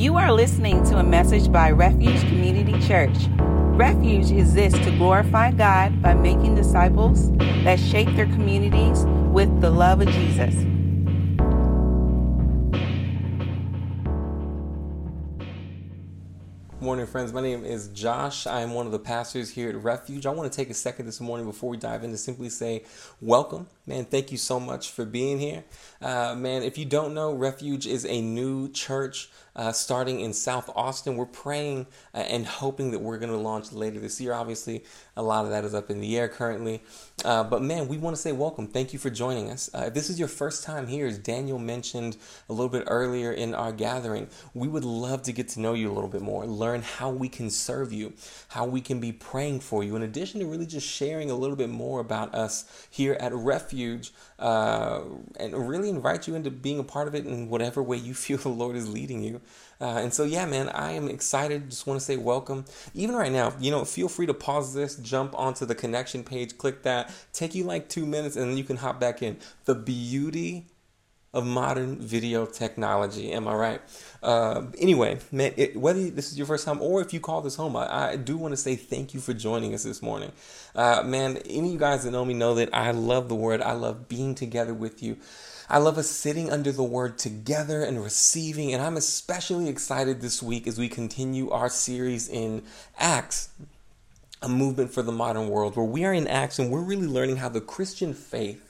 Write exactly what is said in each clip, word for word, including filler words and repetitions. You are listening to a message by Refuge Community Church. Refuge exists to glorify God by making disciples that shape their communities with the love of Jesus. Morning, friends. My name is Josh. I am one of the pastors here at Refuge. I want to take a second this morning before we dive in to simply say welcome. Man, thank you so much for being here. Uh, man, if you don't know, Refuge is a new church uh, starting in South Austin. We're praying uh, and hoping that we're going to launch later this year. Obviously, a lot of that is up in the air currently. Uh, but man, we want to say welcome. Thank you for joining us. Uh, if this is your first time here, as Daniel mentioned a little bit earlier in our gathering, we would love to get to know you a little bit more, learn Learn how we can serve you, how we can be praying for you, in addition to really just sharing a little bit more about us here at Refuge, uh, and really invite you into being a part of it in whatever way you feel the Lord is leading you. Uh, and so, yeah, man, I am excited. Just want to say welcome. Even right now, you know, feel free to pause this, jump onto the connection page, click that, take you like two minutes, and then you can hop back in. The beauty of modern video technology, am I right? Uh, anyway, man, it, whether this is your first time or if you call this home, I, I do want to say thank you for joining us this morning. Uh, man, any of you guys that know me know that I love the Word. I love being together with you. I love us sitting under the Word together and receiving, and I'm especially excited this week as we continue our series in Acts, a movement for the modern world, where we are in Acts and we're really learning how the Christian faith,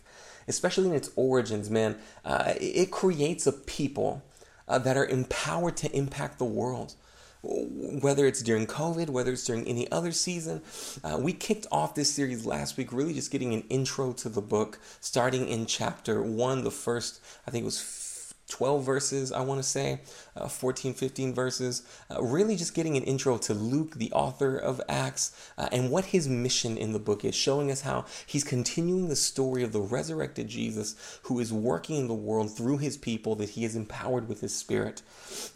especially in its origins, man, uh, it creates a people uh, that are empowered to impact the world. Whether it's during COVID, whether it's during any other season, uh, we kicked off this series last week, really just getting an intro to the book, starting in chapter one, the first, I think it was twelve verses, I want to say, uh, fourteen, fifteen verses, uh, really just getting an intro to Luke, the author of Acts, uh, and what his mission in the book is, showing us how he's continuing the story of the resurrected Jesus who is working in the world through his people that he is empowered with his Spirit.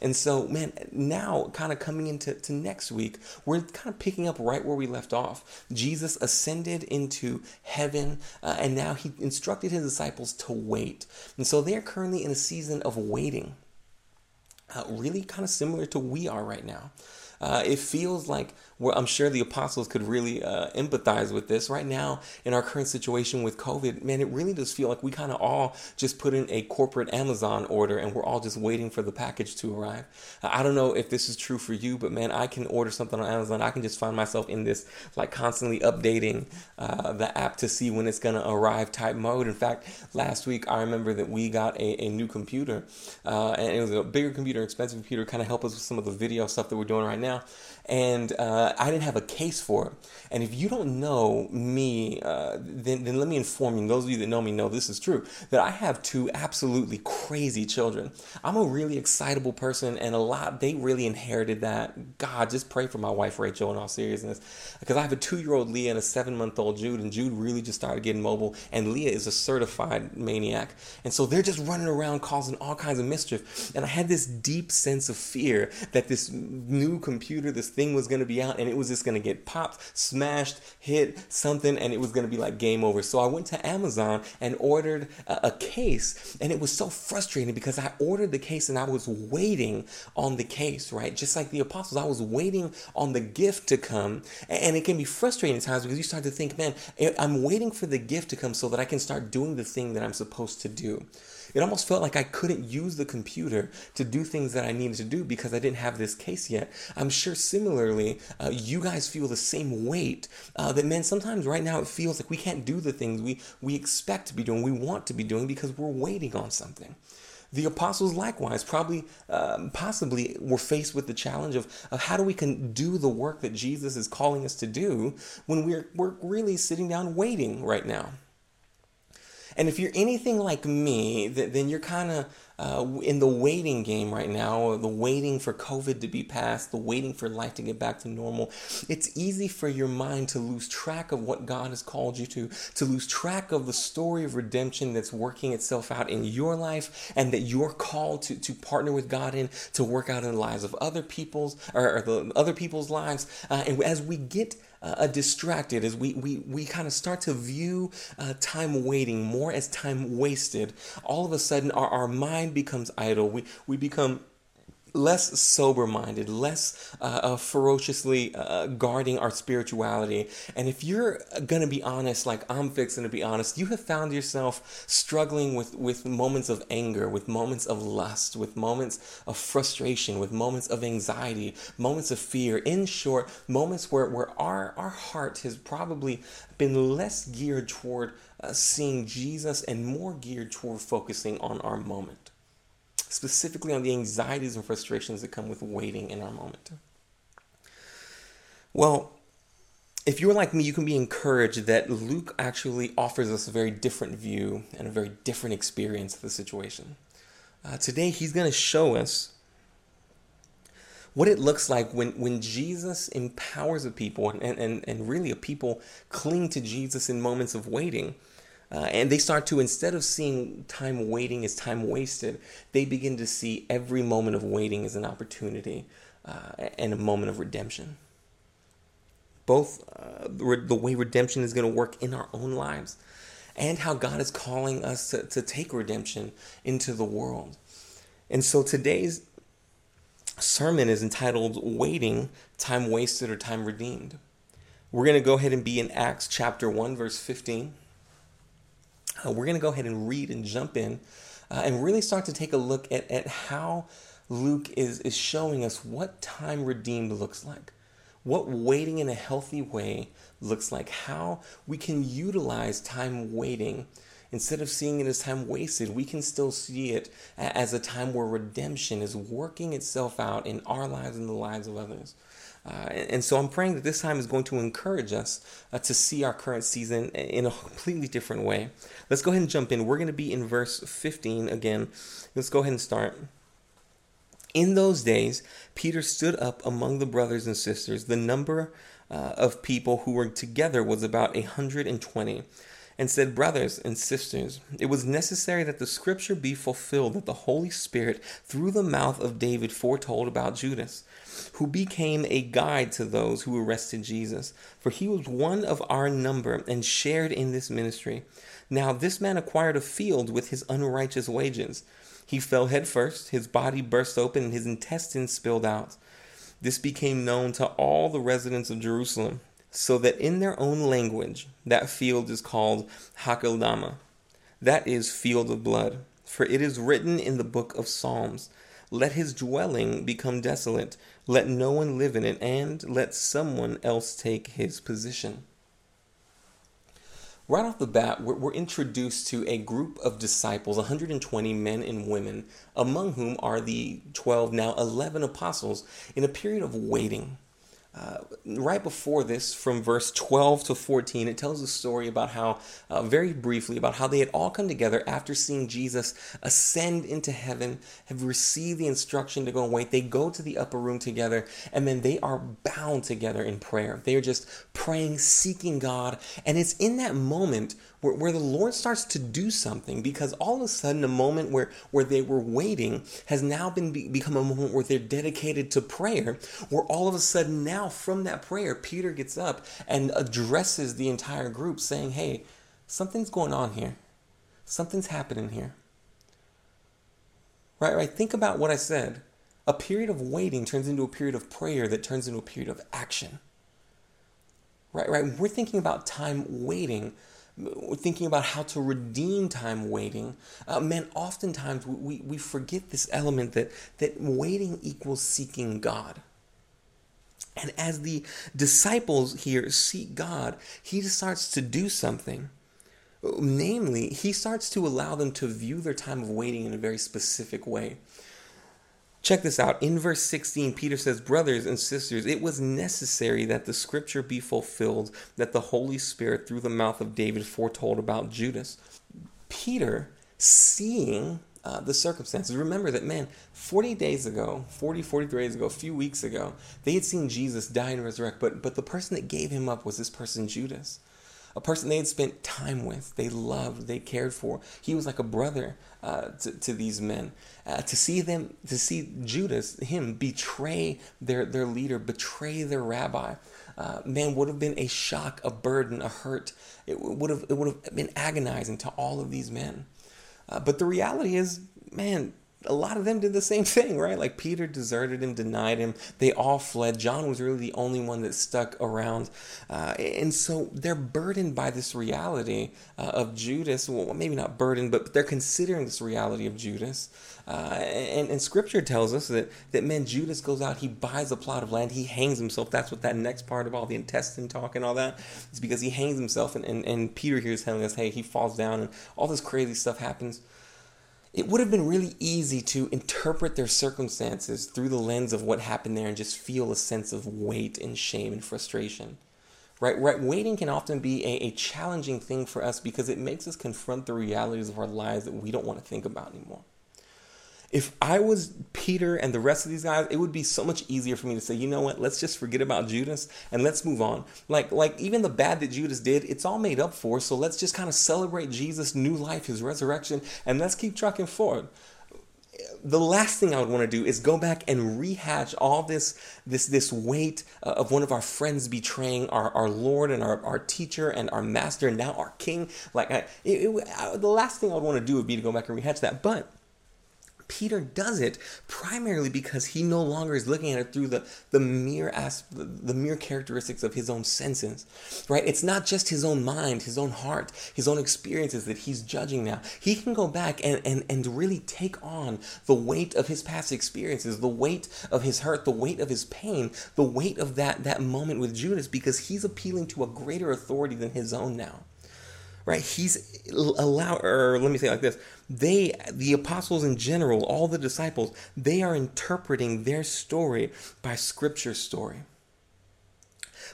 And so, man, now kind of coming into to next week, we're kind of picking up right where we left off. Jesus ascended into heaven, uh, and now he instructed his disciples to wait. And so they're currently in a season of waiting, uh, really kind of similar to we are right now. Uh, it feels like, well, I'm sure the apostles could really uh, empathize with this right now in our current situation with COVID. Man, it really does feel like we kind of all just put in a corporate Amazon order and we're all just waiting for the package to arrive. Uh, I don't know if this is true for you, but man, I can order something on Amazon. I can just find myself in this like constantly updating uh, the app to see when it's going to arrive type mode. In fact, last week, I remember that we got a, a new computer uh, and it was a bigger computer, expensive computer, kind of help us with some of the video stuff that we're doing right now. And uh, I didn't have a case for it. And if you don't know me, uh, then, then let me inform you, those of you that know me know this is true, that I have two absolutely crazy children. I'm a really excitable person, and a lot, they really inherited that. God, just pray for my wife, Rachel, in all seriousness. Because I have a two-year-old Leah and a seven-month-old Jude, and Jude really just started getting mobile, and Leah is a certified maniac. And so they're just running around causing all kinds of mischief. And I had this deep sense of fear that this new computer, this thing was going to be out and it was just going to get popped, smashed, hit something, and it was going to be like game over. So I went to Amazon and ordered a, a case, and it was so frustrating because I ordered the case and I was waiting on the case, right? Just like the apostles, I was waiting on the gift to come, and it can be frustrating at times because you start to think, man, I'm waiting for the gift to come so that I can start doing the thing that I'm supposed to do. It almost felt like I couldn't use the computer to do things that I needed to do because I didn't have this case yet. I'm sure similarly, uh, you guys feel the same weight uh, that, man, sometimes right now it feels like we can't do the things we, we expect to be doing, we want to be doing because we're waiting on something. The apostles likewise probably, um, possibly were faced with the challenge of, of how do we can do the work that Jesus is calling us to do when we're we're really sitting down waiting right now. And if you're anything like me, then you're kind of uh, in the waiting game right now, or the waiting for COVID to be passed, the waiting for life to get back to normal. It's easy for your mind to lose track of what God has called you to, to lose track of the story of redemption that's working itself out in your life and that you're called to, to partner with God in, to work out in the lives of other people's, or, or the other people's lives. Uh, and as we get Uh, distracted, as we we we kind of start to view uh, time waiting more as time wasted, all of a sudden our, our mind becomes idle. We we become less sober-minded, less uh, uh, ferociously uh, guarding our spirituality. And if you're going to be honest, like I'm fixing to be honest, you have found yourself struggling with, with moments of anger, with moments of lust, with moments of frustration, with moments of anxiety, moments of fear. In short, moments where, where our, our heart has probably been less geared toward uh, seeing Jesus and more geared toward focusing on our moment. Specifically on the anxieties and frustrations that come with waiting in our moment. Well, if you're like me, you can be encouraged that Luke actually offers us a very different view and a very different experience of the situation. Uh, today, he's going to show us what it looks like when, when Jesus empowers a people and, and, and really a people cling to Jesus in moments of waiting. Uh, and they start to, instead of seeing time waiting as time wasted, they begin to see every moment of waiting as an opportunity uh, and a moment of redemption. Both uh, the way redemption is going to work in our own lives and how God is calling us to, to take redemption into the world. And so today's sermon is entitled Waiting, Time Wasted or Time Redeemed. We're going to go ahead and be in Acts chapter one, verse fifteen. Uh, we're going to go ahead and read and jump in uh, and really start to take a look at, at how Luke is, is showing us what time redeemed looks like, what waiting in a healthy way looks like, how we can utilize time waiting. Instead of seeing it as time wasted, we can still see it as a time where redemption is working itself out in our lives and the lives of others. Uh, and so I'm praying that this time is going to encourage us uh, to see our current season in a completely different way. Let's go ahead and jump in. We're going to be in verse fifteen again. Let's go ahead and start. In those days, Peter stood up among the brothers and sisters. The number uh, of people who were together was about one hundred twenty, and said, "Brothers and sisters, it was necessary that the scripture be fulfilled that the Holy Spirit through the mouth of David foretold about Judas, who became a guide to those who arrested Jesus. For he was one of our number and shared in this ministry. Now this man acquired a field with his unrighteous wages. He fell headfirst, his body burst open, and his intestines spilled out. This became known to all the residents of Jerusalem, so that in their own language that field is called Hakeldama, that is, field of blood. For it is written in the book of Psalms, let his dwelling become desolate, let no one live in it, and let someone else take his position." Right off the bat, we're, we're introduced to a group of disciples, one hundred twenty men and women, among whom are the twelve, now eleven apostles, in a period of waiting. Uh, right before this, from verse twelve to fourteen, it tells a story about how, uh, very briefly, about how they had all come together after seeing Jesus ascend into heaven, have received the instruction to go and wait. They go to the upper room together, and then they are bound together in prayer. They are just praying, seeking God, and it's in that moment where, where the Lord starts to do something, because all of a sudden, a moment where, where they were waiting has now been be, become a moment where they're dedicated to prayer, where all of a sudden now, from that prayer, Peter gets up and addresses the entire group saying, "Hey, something's going on here. Something's happening here." Right, right. Think about what I said. A period of waiting turns into a period of prayer that turns into a period of action. Right, right. We're thinking about time waiting. We're thinking about how to redeem time waiting. Uh, man, oftentimes we, we forget this element that, that waiting equals seeking God. And as the disciples here seek God, he starts to do something. Namely, he starts to allow them to view their time of waiting in a very specific way. Check this out. In verse sixteen, Peter says, "Brothers and sisters, it was necessary that the scripture be fulfilled, that the Holy Spirit through the mouth of David foretold about Judas." Peter, seeing Uh, the circumstances. Remember that, man, forty days ago, forty, forty-three days ago, a few weeks ago, they had seen Jesus die and resurrect, but, but the person that gave him up was this person, Judas, a person they had spent time with, they loved, they cared for. He was like a brother uh, to, to these men. Uh, to see them, to see Judas, him, betray their, their leader, betray their rabbi, Uh, man, would have been a shock, a burden, a hurt. It would have, it would have been agonizing to all of these men. Uh, but the reality is, man, a lot of them did the same thing, right? Like Peter deserted him, denied him. They all fled. John was really the only one that stuck around. Uh, and so they're burdened by this reality uh, of Judas. Well, maybe not burdened, but they're considering this reality of Judas. Uh, and, and scripture tells us that, that man, Judas goes out, he buys a plot of land, he hangs himself. That's what that next part of all the intestine talk and all that is, because he hangs himself. And, and, and Peter here is telling us, hey, he falls down and all this crazy stuff happens. It would have been really easy to interpret their circumstances through the lens of what happened there and just feel a sense of weight and shame and frustration. Right? Right? Waiting can often be a, a challenging thing for us because it makes us confront the realities of our lives that we don't want to think about anymore. If I was Peter and the rest of these guys, it would be so much easier for me to say, you know what, let's just forget about Judas and let's move on. Like, like even the bad that Judas did, it's all made up for, so let's just kind of celebrate Jesus' new life, his resurrection, and let's keep trucking forward. The last thing I would want to do is go back and rehash all this this, this weight of one of our friends betraying our, our Lord and our, our teacher and our master and now our king. Like I, it, it, I, the last thing I would want to do would be to go back and rehash that, but Peter does it primarily because he no longer is looking at it through the, the mere asp- the mere characteristics of his own senses, right? It's not just his own mind, his own heart, his own experiences that he's judging now. He can go back and, and, and really take on the weight of his past experiences, the weight of his hurt, the weight of his pain, the weight of that, that moment with Judas, because he's appealing to a greater authority than his own now. Right, he's allow, or let me say it like this. They, the apostles in general, all the disciples, they are interpreting their story by scripture story.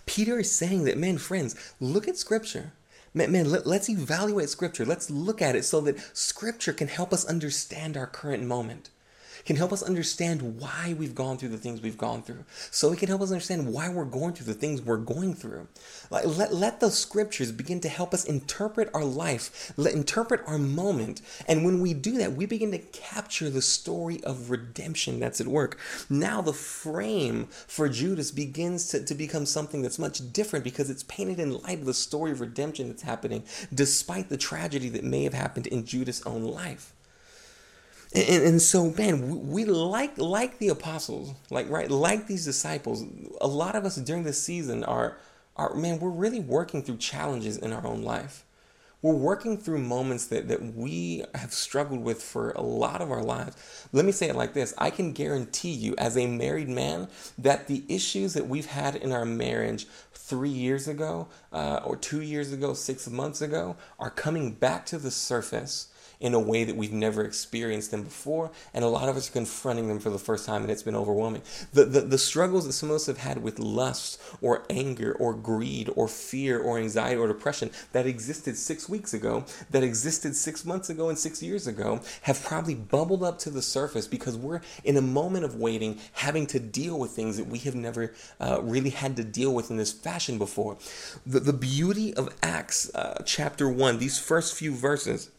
Peter is saying that, man, friends, look at scripture. Man, man let, let's evaluate scripture. Let's look at it so that scripture can help us understand our current moment, can help us understand why we've gone through the things we've gone through. So it can help us understand why we're going through the things we're going through. Like, let, let the scriptures begin to help us interpret our life, let, interpret our moment. And when we do that, we begin to capture the story of redemption that's at work. Now the frame for Judas begins to, to become something that's much different because it's painted in light of the story of redemption that's happening, despite the tragedy that may have happened in Judas' own life. And, and so, man, we like like the apostles, like right, like these disciples. A lot of us during this season are, are man, we're really working through challenges in our own life. We're working through moments that, that we have struggled with for a lot of our lives. Let me say it like this. I can guarantee you as a married man that the issues that we've had in our marriage three years ago uh, or two years ago, six months ago, are coming back to the surface in a way that we've never experienced them before, and a lot of us are confronting them for the first time, and it's been overwhelming. The, the, the struggles that some of us have had with lust, or anger, or greed, or fear, or anxiety, or depression that existed six weeks ago, that existed six months ago and six years ago, have probably bubbled up to the surface because we're in a moment of waiting, having to deal with things that we have never uh, really had to deal with in this fashion before. The, the beauty of Acts uh, chapter one, these first few verses,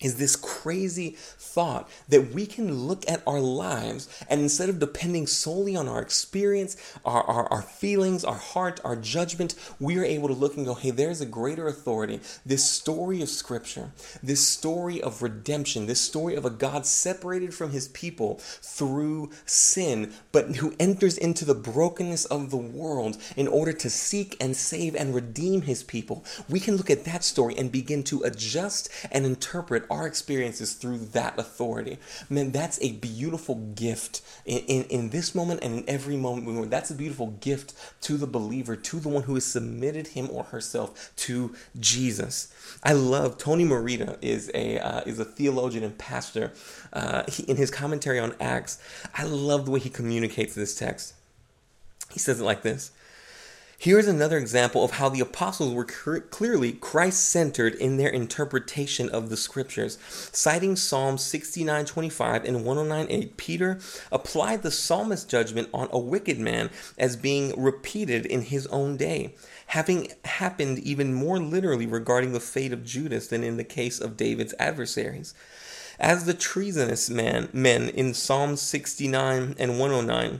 is this crazy thought that we can look at our lives and instead of depending solely on our experience, our, our, our feelings, our heart, our judgment, we are able to look and go, hey, there's a greater authority. This story of scripture, this story of redemption, this story of a God separated from his people through sin, but who enters into the brokenness of the world in order to seek and save and redeem his people. We can look at that story and begin to adjust and interpret our experiences through that authority. Man, that's a beautiful gift in, in, in this moment and in every moment we were. That's a beautiful gift to the believer, to the one who has submitted him or herself to Jesus. I love Tony Marita is a uh, is a theologian and pastor. Uh, he, in his commentary on Acts, I love the way he communicates this text. He says it like this. Here's another example of how the apostles were clearly Christ-centered in their interpretation of the scriptures. Citing Psalm sixty-nine twenty-five and one oh nine eight, Peter applied the psalmist's judgment on a wicked man as being repeated in his own day, having happened even more literally regarding the fate of Judas than in the case of David's adversaries. As the treasonous man, men in Psalm sixty-nine and one oh nine,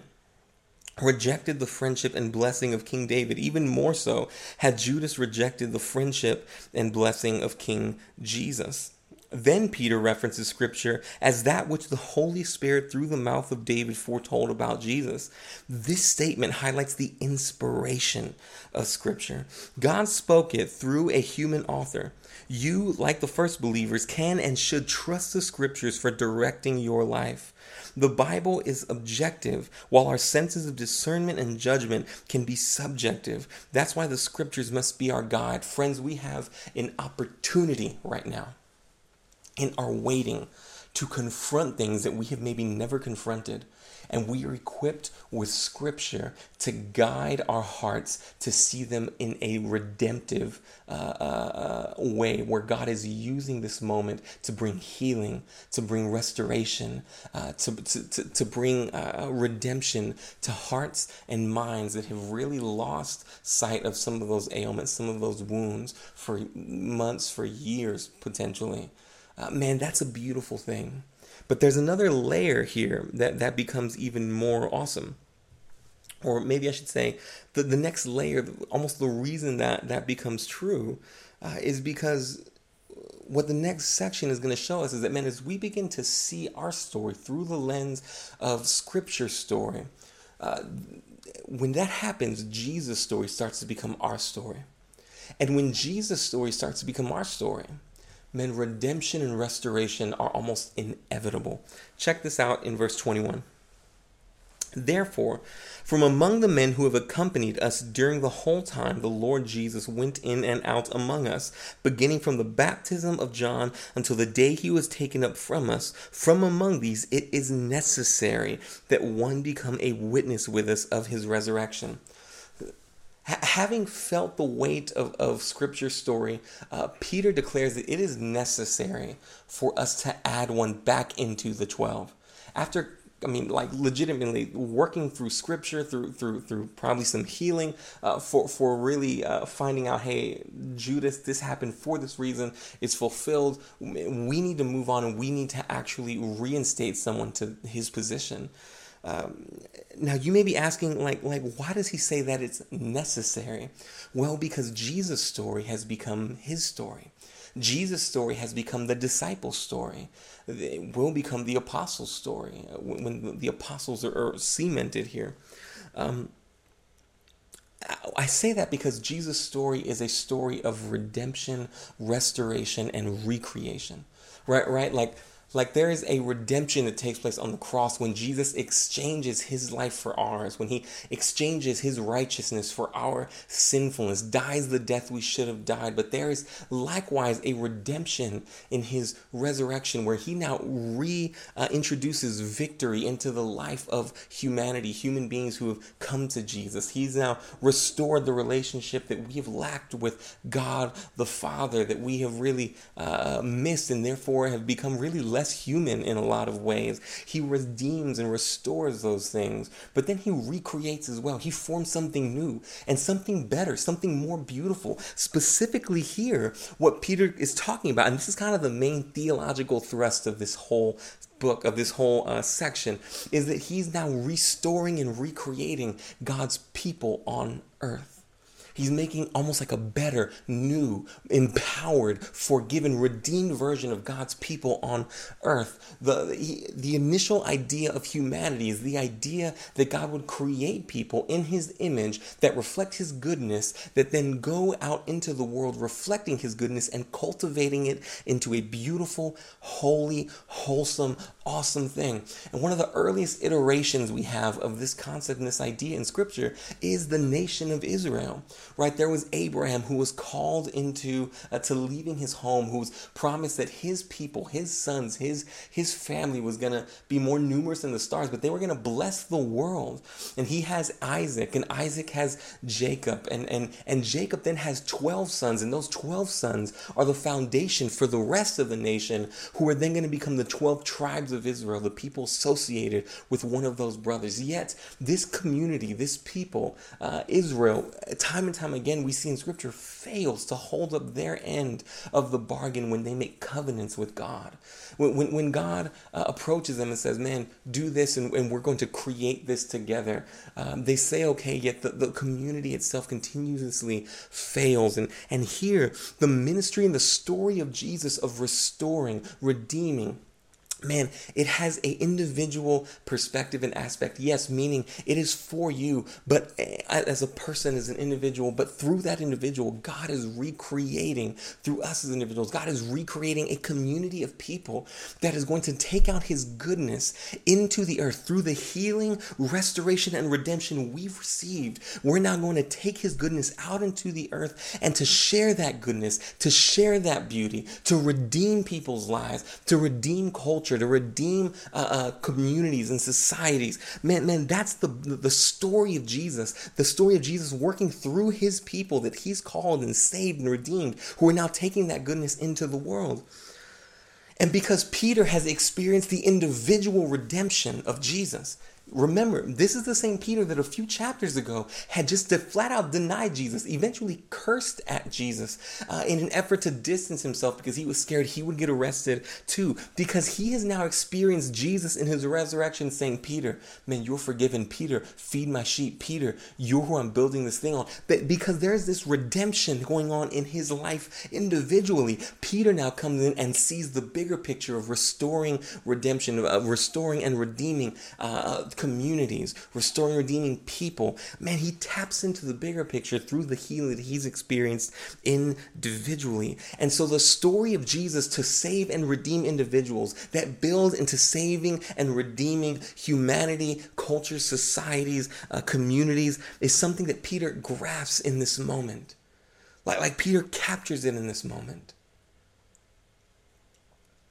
rejected the friendship and blessing of King David, even more so had Judas rejected the friendship and blessing of King Jesus. Then Peter references Scripture as that which the Holy Spirit through the mouth of David foretold about Jesus. This statement highlights the inspiration of Scripture. God spoke it through a human author. You, like the first believers, can and should trust the Scriptures for directing your life. The Bible is objective, while our senses of discernment and judgment can be subjective. That's why the Scriptures must be our guide. Friends, we have an opportunity right now in our waiting to confront things that we have maybe never confronted. And we are equipped with Scripture to guide our hearts to see them in a redemptive uh, uh, way, where God is using this moment to bring healing, to bring restoration, uh, to, to, to, to bring uh, redemption to hearts and minds that have really lost sight of some of those ailments, some of those wounds for months, for years, potentially. Uh, man, that's a beautiful thing. But there's another layer here that, that becomes even more awesome. Or maybe I should say the, the next layer, almost the reason that that becomes true uh, is because what the next section is going to show us is that, man, as we begin to see our story through the lens of Scripture's story, uh, when that happens, Jesus' story starts to become our story. And when Jesus' story starts to become our story, men, redemption and restoration are almost inevitable. Check this out in verse twenty-one. Therefore, from among the men who have accompanied us during the whole time, the Lord Jesus went in and out among us, beginning from the baptism of John until the day he was taken up from us. From among these, it is necessary that one become a witness with us of his resurrection. Having felt the weight of, of Scripture's story, uh, Peter declares that it is necessary for us to add one back into the twelve. After, I mean, like legitimately working through Scripture, through through through probably some healing, uh, for, for really uh, finding out, hey, Judas, this happened for this reason, it's fulfilled, we need to move on and we need to actually reinstate someone to his position. Um, now you may be asking, like, like, why does he say that it's necessary? Well, because Jesus' story has become his story. Jesus' story has become the disciples' story. It will become the apostles' story when the apostles are, are cemented here. Um, I say that because Jesus' story is a story of redemption, restoration, and recreation. Right, right, like. Like there is a redemption that takes place on the cross when Jesus exchanges his life for ours, when he exchanges his righteousness for our sinfulness, dies the death we should have died. But there is likewise a redemption in his resurrection where he now reintroduces uh, victory into the life of humanity, human beings who have come to Jesus. He's now restored the relationship that we have lacked with God the Father, that we have really uh, missed and therefore have become really less human in a lot of ways. He redeems and restores those things, but then he recreates as well. He forms something new and something better, something more beautiful. Specifically here, what Peter is talking about, and this is kind of the main theological thrust of this whole book, of this whole uh, section, is that he's now restoring and recreating God's people on earth. He's making almost like a better, new, empowered, forgiven, redeemed version of God's people on earth. The, the the initial idea of humanity is the idea that God would create people in his image that reflect his goodness, that then go out into the world reflecting his goodness and cultivating it into a beautiful, holy, wholesome, awesome thing. And one of the earliest iterations we have of this concept and this idea in Scripture is the nation of Israel. Right, there was Abraham who was called into uh, to leaving his home, who was promised that his people, his sons, his his family was going to be more numerous than the stars, but they were going to bless the world. And he has Isaac, and Isaac has Jacob, and and and Jacob then has twelve sons, and those twelve sons are the foundation for the rest of the nation, who are then going to become the twelve tribes tribes of Israel, the people associated with one of those brothers. Yet this community, this people, uh, Israel, time and time again, we see in Scripture, fails to hold up their end of the bargain when they make covenants with God. When, when, when God uh, approaches them and says, man, do this and, and we're going to create this together, um, they say okay, yet the, the community itself continuously fails. And, and here, the ministry and the story of Jesus of restoring, redeeming, man, it has an individual perspective and aspect. Yes, meaning it is for you, but as a person, as an individual, but through that individual, God is recreating, through us as individuals, God is recreating a community of people that is going to take out his goodness into the earth. Through the healing, restoration, and redemption we've received, we're now going to take his goodness out into the earth and to share that goodness, to share that beauty, to redeem people's lives, to redeem culture, to redeem uh, uh, communities and societies. Man, man, that's the, the story of Jesus, the story of Jesus working through his people that he's called and saved and redeemed, who are now taking that goodness into the world. And because Peter has experienced the individual redemption of Jesus, remember, this is the same Peter that a few chapters ago had just flat out denied Jesus, eventually cursed at Jesus uh, in an effort to distance himself because he was scared he would get arrested too. Because he has now experienced Jesus in his resurrection saying, Peter, man, you're forgiven. Peter, feed my sheep. Peter, you're who I'm building this thing on. But because there's this redemption going on in his life individually, Peter now comes in and sees the bigger picture of restoring redemption, of restoring and redeeming uh communities, restoring, redeeming people. Man, he taps into the bigger picture through the healing that he's experienced individually. And so the story of Jesus to save and redeem individuals that build into saving and redeeming humanity, cultures, societies, uh, communities is something that Peter grasps in this moment. Like, like Peter captures it in this moment.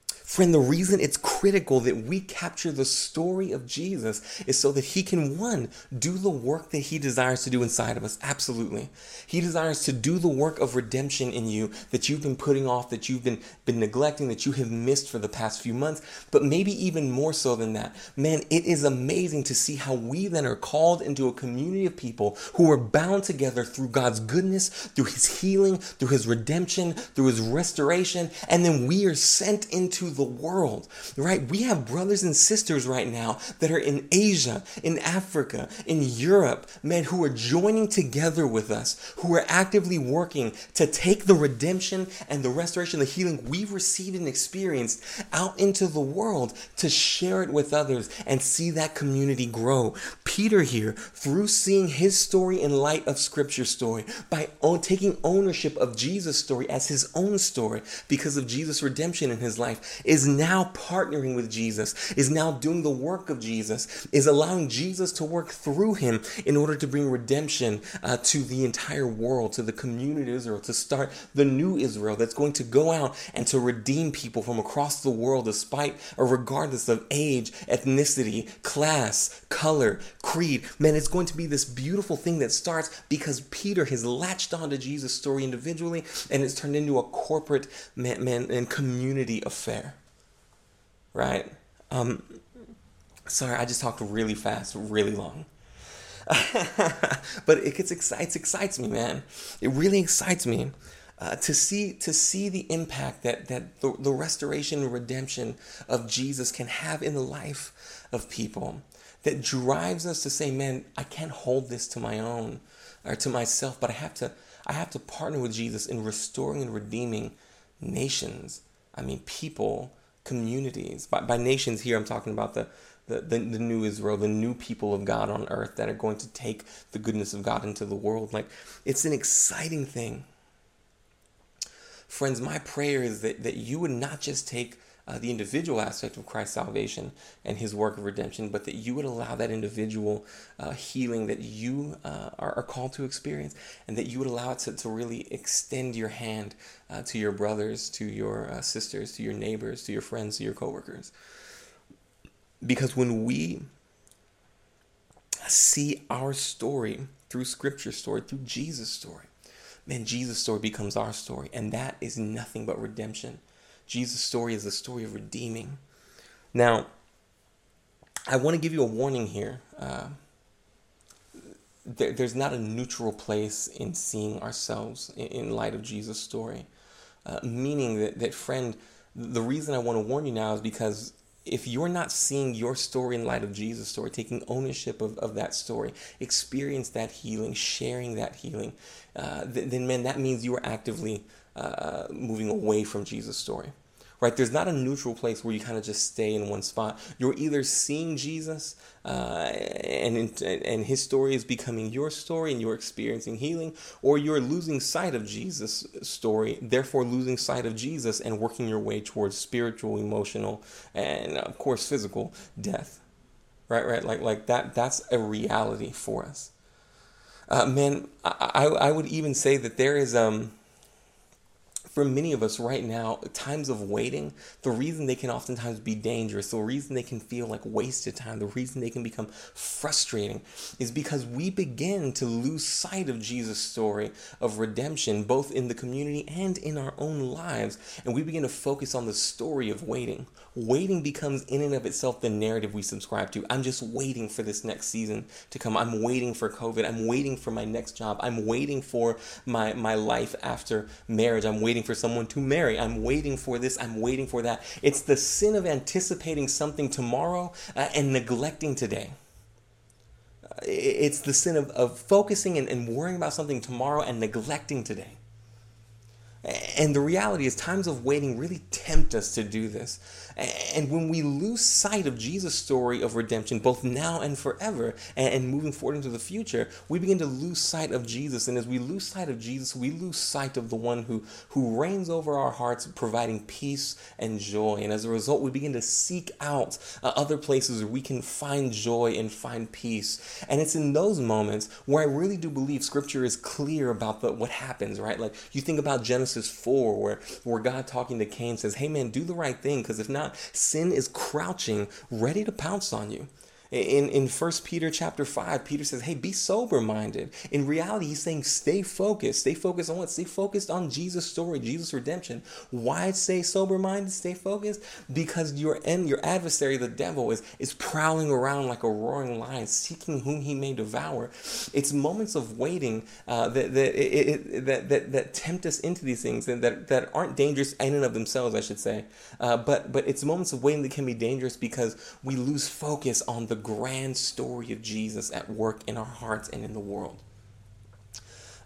Friend, the reason it's critical that we capture the story of Jesus is so that he can, one, do the work that he desires to do inside of us. Absolutely. He desires to do the work of redemption in you that you've been putting off, that you've been, been neglecting, that you have missed for the past few months. But maybe even more so than that, man, it is amazing to see how we then are called into a community of people who are bound together through God's goodness, through his healing, through his redemption, through his restoration, and then we are sent into the The world, right? We have brothers and sisters right now that are in Asia, in Africa, in Europe, men who are joining together with us, who are actively working to take the redemption and the restoration, the healing we've received and experienced out into the world to share it with others and see that community grow. Peter here, through seeing his story in light of Scripture's story, by own, taking ownership of Jesus' story as his own story because of Jesus' redemption in his life, is now partnering with Jesus, is now doing the work of Jesus, is allowing Jesus to work through him in order to bring redemption uh, to the entire world, to the community of Israel, to start the new Israel that's going to go out and to redeem people from across the world despite or regardless of age, ethnicity, class, color, creed. Man, it's going to be this beautiful thing that starts because Peter has latched onto Jesus' story individually and it's turned into a corporate man, man and community affair. Right? Um, sorry, I just talked really fast, really long. But it gets excites excites me, man. It really excites me uh, to see to see the impact that that the, the restoration and redemption of Jesus can have in the life of people. That drives us to say, man, I can't hold this to my own or to myself, but I have to I have to partner with Jesus in restoring and redeeming nations. I mean, people. Communities. By, by nations here, I'm talking about the, the, the, the new Israel, the new people of God on earth that are going to take the goodness of God into the world. Like, it's an exciting thing. Friends, my prayer is that, that you would not just take uh, the individual aspect of Christ's salvation and his work of redemption, but that you would allow that individual uh, healing that you uh, are, are called to experience, and that you would allow it to, to really extend your hand Uh, to your brothers, to your uh, sisters, to your neighbors, to your friends, to your coworkers. Because when we see our story through Scripture's story, through Jesus' story, man, Jesus' story becomes our story. And that is nothing but redemption. Jesus' story is the story of redeeming. Now, I want to give you a warning here. Uh, there, there's not a neutral place in seeing ourselves in, in light of Jesus' story. Uh, meaning that, that, friend, the reason I want to warn you now is because if you're not seeing your story in light of Jesus' story, taking ownership of, of that story, experience that healing, sharing that healing, uh, th- then, man, that means you are actively uh, moving away from Jesus' story. Right, there's not a neutral place where you kind of just stay in one spot. You're either seeing Jesus uh, and and his story is becoming your story and you're experiencing healing, or you're losing sight of Jesus' story, therefore losing sight of Jesus and working your way towards spiritual, emotional, and of course physical death. Right, right, like like that. That's a reality for us. Uh, man, I, I would even say that there is um. For many of us right now, times of waiting, the reason they can oftentimes be dangerous, the reason they can feel like wasted time, the reason they can become frustrating is because we begin to lose sight of Jesus' story of redemption, both in the community and in our own lives. And we begin to focus on the story of waiting. Waiting becomes in and of itself the narrative we subscribe to. I'm just waiting for this next season to come. I'm waiting for COVID. I'm waiting for my next job. I'm waiting for my, my life after marriage. I'm waiting for someone to marry. I'm waiting for this. I'm waiting for that. It's the sin of anticipating something tomorrow uh, and neglecting today. Uh, it's the sin of, of focusing and, and worrying about something tomorrow and neglecting today. And the reality is times of waiting really tempt us to do this. And when we lose sight of Jesus' story of redemption, both now and forever, and moving forward into the future, we begin to lose sight of Jesus. And as we lose sight of Jesus, we lose sight of the one who, who reigns over our hearts, providing peace and joy. And as a result, we begin to seek out uh, other places where we can find joy and find peace. And it's in those moments where I really do believe Scripture is clear about the, what happens, right? Like, you think about Genesis four, where, where God talking to Cain says, hey man, do the right thing, because if not, sin is crouching, ready to pounce on you. In, in First Peter chapter five, Peter says, hey, be sober-minded. In reality, he's saying stay focused. Stay focused on what? Stay focused on Jesus' story, Jesus' redemption. Why stay sober-minded, stay focused? Because your end, your adversary, the devil, is, is prowling around like a roaring lion, seeking whom he may devour. It's moments of waiting uh, that, that, it, it, that, that, that tempt us into these things and that, that aren't dangerous in and of themselves, I should say. Uh, but, but it's moments of waiting that can be dangerous because we lose focus on the grand story of Jesus at work in our hearts and in the world.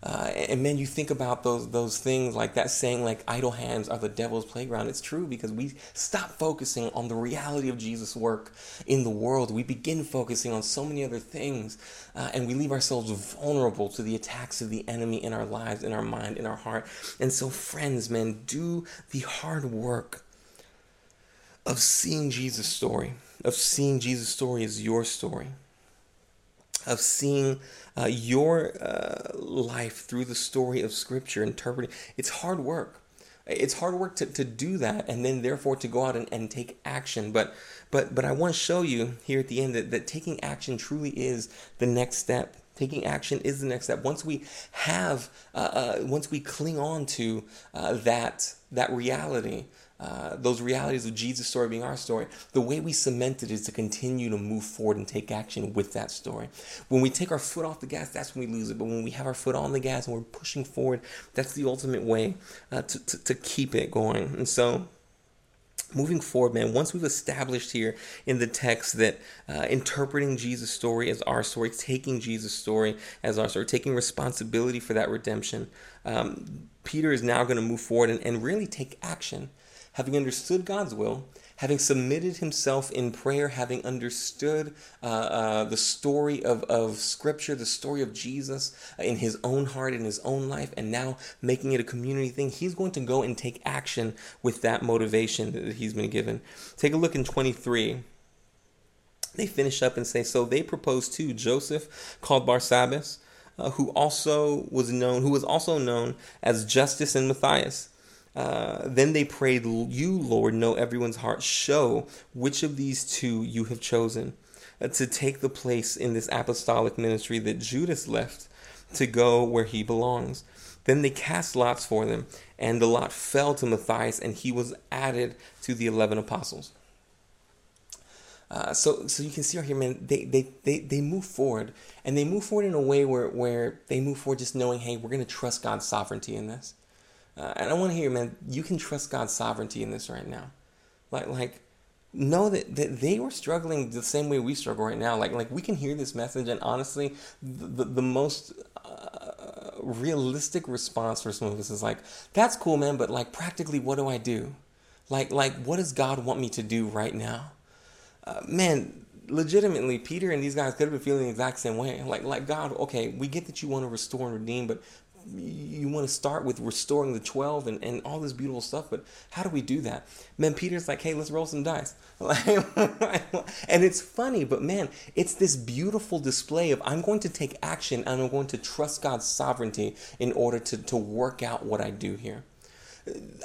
Uh, and man, you think about those those things like that saying like idle hands are the devil's playground. It's true because we stop focusing on the reality of Jesus' work in the world. We begin focusing on so many other things uh, and we leave ourselves vulnerable to the attacks of the enemy in our lives, in our mind, in our heart. And so friends, man, do the hard work of seeing Jesus' story. Of seeing Jesus' story as your story, of seeing uh, your uh, life through the story of Scripture, interpreting. It's hard work. It's hard work to, to do that and then therefore to go out and, and take action. But but but I want to show you here at the end that, that taking action truly is the next step. Taking action is the next step. Once we have, uh, uh, once we cling on to uh, that that reality, Uh, those realities of Jesus' story being our story, the way we cement it is to continue to move forward and take action with that story. When we take our foot off the gas, that's when we lose it. But when we have our foot on the gas and we're pushing forward, that's the ultimate way uh, to, to, to keep it going. And so moving forward, man, once we've established here in the text that uh, interpreting Jesus' story as our story, taking Jesus' story as our story, taking responsibility for that redemption, um, Peter is now going to move forward and, and really take action. Having understood God's will, having submitted himself in prayer, having understood uh, uh, the story of, of Scripture, the story of Jesus in his own heart, in his own life, and now making it a community thing, he's going to go and take action with that motivation that he's been given. Take a look in twenty-three. They finish up and say, so they proposed to Joseph, called Barsabbas, uh, who also was known, who was also known as Justus and Matthias. Uh, then they prayed, you, Lord, know everyone's heart. Show which of these two you have chosen uh, to take the place in this apostolic ministry that Judas left to go where he belongs. Then they cast lots for them, and the lot fell to Matthias, and he was added to the eleven apostles. Uh, so so you can see right here, man, they, they, they, they move forward. And they move forward in a way where, where they move forward just knowing, hey, we're going to trust God's sovereignty in this. Uh, and I want to hear, man, you can trust God's sovereignty in this right now. Like, like know that, that they were struggling the same way we struggle right now. Like, like we can hear this message, and honestly, the, the, the most uh, realistic response for some of us is like, that's cool, man, but like practically what do I do? Like, like what does God want me to do right now? Uh, man, legitimately, Peter and these guys could have been feeling the exact same way. Like, like God, okay, we get that you want to restore and redeem, but you want to start with restoring the twelve and, and all this beautiful stuff, but how do we do that? Man, Peter's like, hey, let's roll some dice. And it's funny, but man, it's this beautiful display of I'm going to take action and I'm going to trust God's sovereignty in order to, to work out what I do here.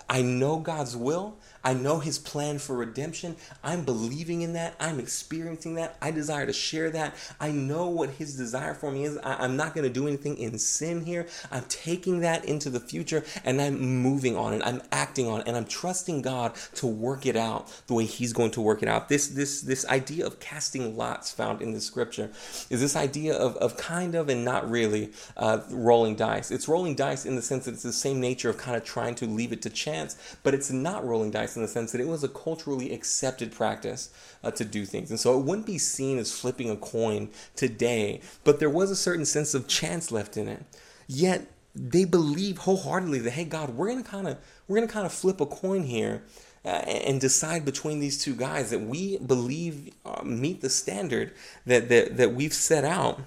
I know God's will. I know his plan for redemption. I'm believing in that. I'm experiencing that. I desire to share that. I know what his desire for me is. I, I'm not going to do anything in sin here. I'm taking that into the future and I'm moving on it. I'm acting on it and I'm trusting God to work it out the way he's going to work it out. This this this idea of casting lots found in the scripture is this idea of, of kind of and not really uh, rolling dice. It's rolling dice in the sense that it's the same nature of kind of trying to leave it to chance, but it's not rolling dice in the sense that it was a culturally accepted practice uh, to do things. And so it wouldn't be seen as flipping a coin today, but there was a certain sense of chance left in it. Yet they believe wholeheartedly that, hey, God, we're going to kind of we're going to kind of flip a coin here uh, and decide between these two guys that we believe uh, meet the standard that that that we've set out.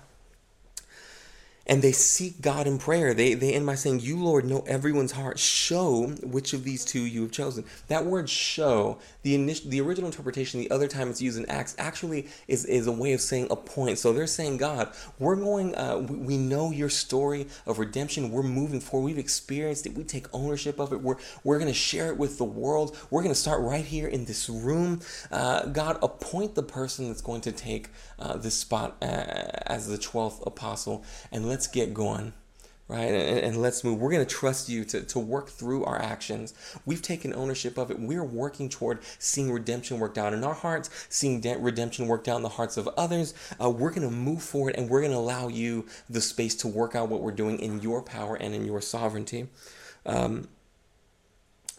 And they seek God in prayer. They they end by saying, you, Lord, know everyone's heart. Show which of these two you have chosen. That word show, the initial, the original interpretation, the other time it's used in Acts, actually is, is a way of saying appoint. So they're saying, God, we're going, uh, we, we know your story of redemption. We're moving forward. We've experienced it. We take ownership of it. We're, we're going to share it with the world. We're going to start right here in this room. Uh, God, appoint the person that's going to take uh, this spot uh, as the twelfth apostle, and let's get going, right? And, and let's move. We're going to trust you to, to work through our actions. We've taken ownership of it. We're working toward seeing redemption worked out in our hearts, seeing de- redemption worked out in the hearts of others. Uh, we're going to move forward, and we're going to allow you the space to work out what we're doing in your power and in your sovereignty. Um,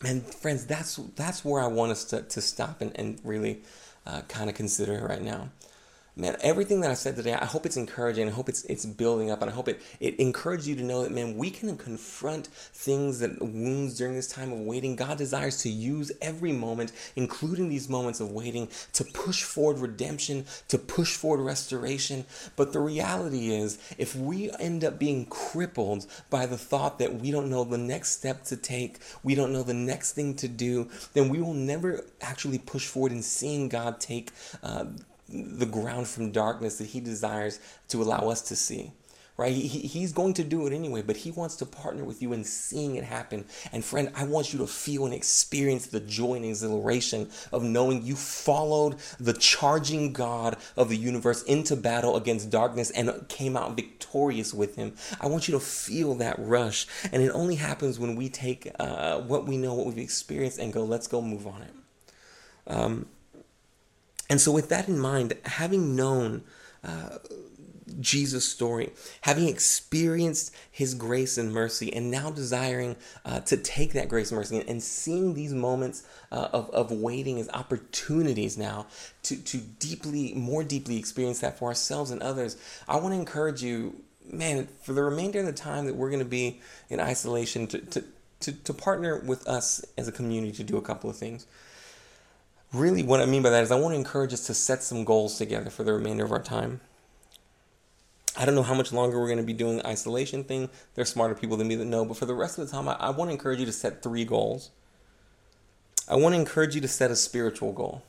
and friends, that's that's where I want us to, to stop and, and really uh, kind of consider right now. Man, everything that I said today, I hope it's encouraging. I hope it's it's building up, and I hope it, it encourages you to know that, man, we can confront things that wounds during this time of waiting. God desires to use every moment, including these moments of waiting, to push forward redemption, to push forward restoration. But the reality is, if we end up being crippled by the thought that we don't know the next step to take, we don't know the next thing to do, then we will never actually push forward in seeing God take uh the ground from darkness that he desires to allow us to see, right? He, he's going to do it anyway, but he wants to partner with you in seeing it happen. And friend, I want you to feel and experience the joy and exhilaration of knowing you followed the charging God of the universe into battle against darkness and came out victorious with him. I want you to feel that rush. And it only happens when we take uh, what we know, what we've experienced, and go, let's go move on it. Um, And so with that in mind, having known uh, Jesus' story, having experienced his grace and mercy, and now desiring uh, to take that grace and mercy and, and seeing these moments uh, of, of waiting as opportunities now to, to deeply, more deeply experience that for ourselves and others, I want to encourage you, man, for the remainder of the time that we're going to be in isolation, to, to, to, to partner with us as a community to do a couple of things. Really, what I mean by that is I want to encourage us to set some goals together for the remainder of our time. I don't know how much longer we're going to be doing the isolation thing. There's smarter people than me that know. But for the rest of the time, I, I want to encourage you to set three goals. I want to encourage you to set a spiritual goal.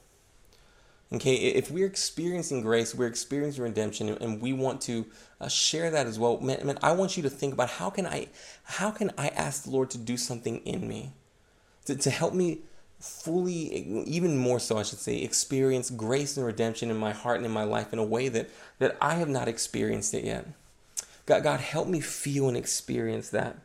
Okay, if we're experiencing grace, we're experiencing redemption, and we want to uh, share that as well. Man, man, I want you to think about how can I, how can I ask the Lord to do something in me, to, to help me fully, even more so I should say, experience grace and redemption in my heart and in my life in a way that, that I have not experienced it yet. God, God, help me feel and experience that.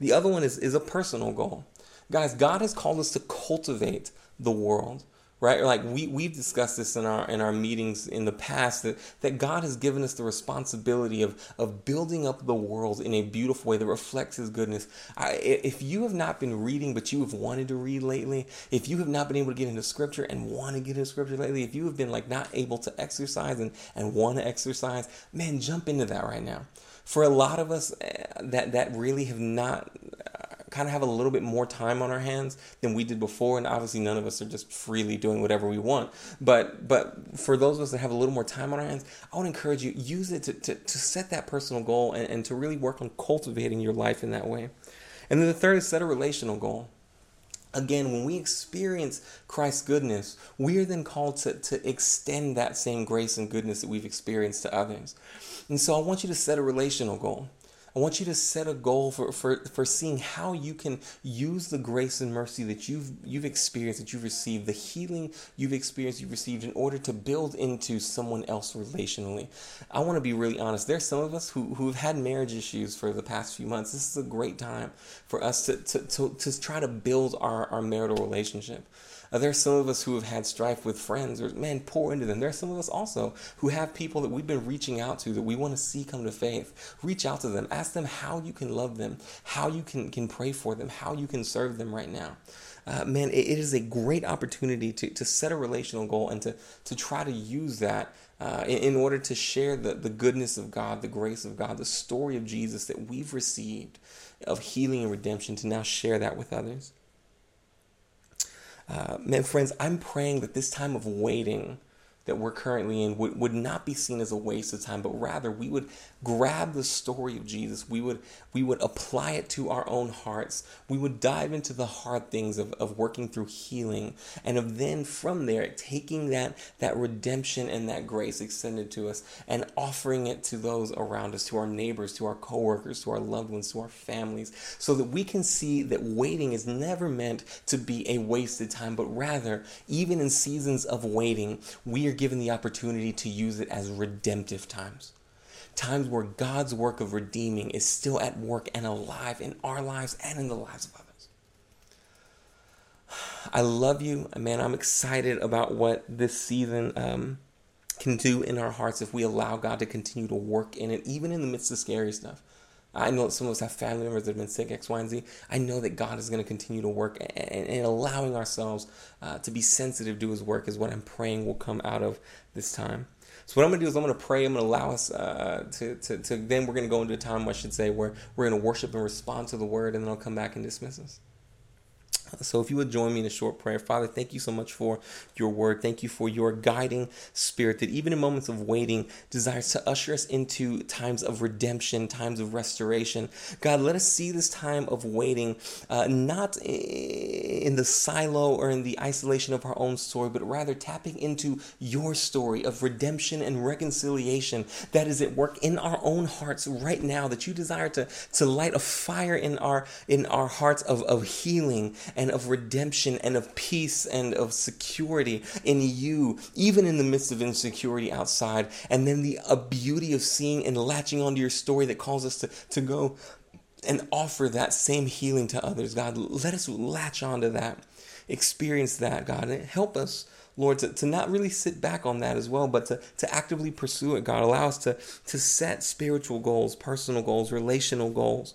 The other one is, is a personal goal. Guys, God has called us to cultivate the world, Right? Like we, we've discussed this in our in our meetings in the past, that, that God has given us the responsibility of, of building up the world in a beautiful way that reflects his goodness. I, if you have not been reading, but you have wanted to read lately, if you have not been able to get into scripture and want to get into scripture lately, if you have been like not able to exercise and, and want to exercise, man, jump into that right now. For a lot of us that, that really have not... kind of have a little bit more time on our hands than we did before, and obviously none of us are just freely doing whatever we want, but but for those of us that have a little more time on our hands, I would encourage you, use it to, to, to set that personal goal and, and to really work on cultivating your life in that way. And then the third is set a relational goal. Again, when we experience Christ's goodness, we are then called to, to extend that same grace and goodness that we've experienced to others. And so I want you to set a relational goal. I want you to set a goal for, for, for seeing how you can use the grace and mercy that you've you've experienced, that you've received, the healing you've experienced, you've received, in order to build into someone else relationally. I want to be really honest. There's some of us who who've had marriage issues for the past few months. This is a great time for us to to to, to try to build our, our marital relationship. Uh, there are some of us who have had strife with friends, or man, pour into them. There are some of us also who have people that we've been reaching out to that we want to see come to faith. Reach out to them. Ask them how you can love them, how you can, can pray for them, how you can serve them right now. Uh, man, it, it is a great opportunity to, to set a relational goal and to, to try to use that uh, in, in order to share the, the goodness of God, the grace of God, the story of Jesus that we've received of healing and redemption, to now share that with others. Uh, man, friends, I'm praying that this time of waiting that we're currently in would, would not be seen as a waste of time, but rather we would grab the story of Jesus. We would we would apply it to our own hearts. We would dive into the hard things of, of working through healing, and of then from there taking that, that redemption and that grace extended to us and offering it to those around us, to our neighbors, to our coworkers, to our loved ones, to our families, so that we can see that waiting is never meant to be a wasted time, but rather even in seasons of waiting, we are given the opportunity to use it as redemptive times. Times where God's work of redeeming is still at work and alive in our lives and in the lives of others. I love you. Man, I'm excited about what this season um, can do in our hearts if we allow God to continue to work in it, even in the midst of scary stuff. I know some of us have family members that have been sick, X, Y, and Z. I know that God is going to continue to work, and, and allowing ourselves uh, to be sensitive to his work is what I'm praying will come out of this time. So what I'm going to do is I'm going to pray. I'm going to allow us uh, to, to, to, then we're going to go into a time, I should say, where we're going to worship and respond to the word, and then I'll come back and dismiss us. So if you would join me in a short prayer. Father, thank you so much for your word. Thank you for your guiding spirit that even in moments of waiting desires to usher us into times of redemption, times of restoration. God, let us see this time of waiting uh, not in the silo or in the isolation of our own story, but rather tapping into your story of redemption and reconciliation that is at work in our own hearts right now, that you desire to, to light a fire in our in our hearts of, of healing and of redemption and of peace and of security in you, even in the midst of insecurity outside. And then the a beauty of seeing and latching onto your story that calls us to, to go and offer that same healing to others. God, let us latch onto that, experience that, God, and help us, Lord, to, to not really sit back on that as well, but to, to actively pursue it, God. Allow us to, to set spiritual goals, personal goals, relational goals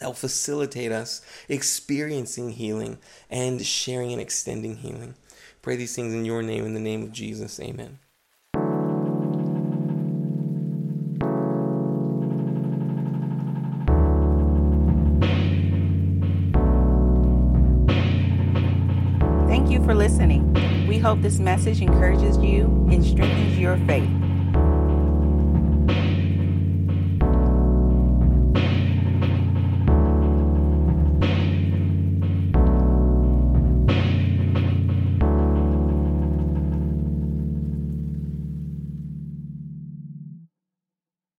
that will facilitate us experiencing healing and sharing and extending healing. Pray these things in your name, in the name of Jesus. Amen. Thank you for listening. We hope this message encourages you and strengthens your faith.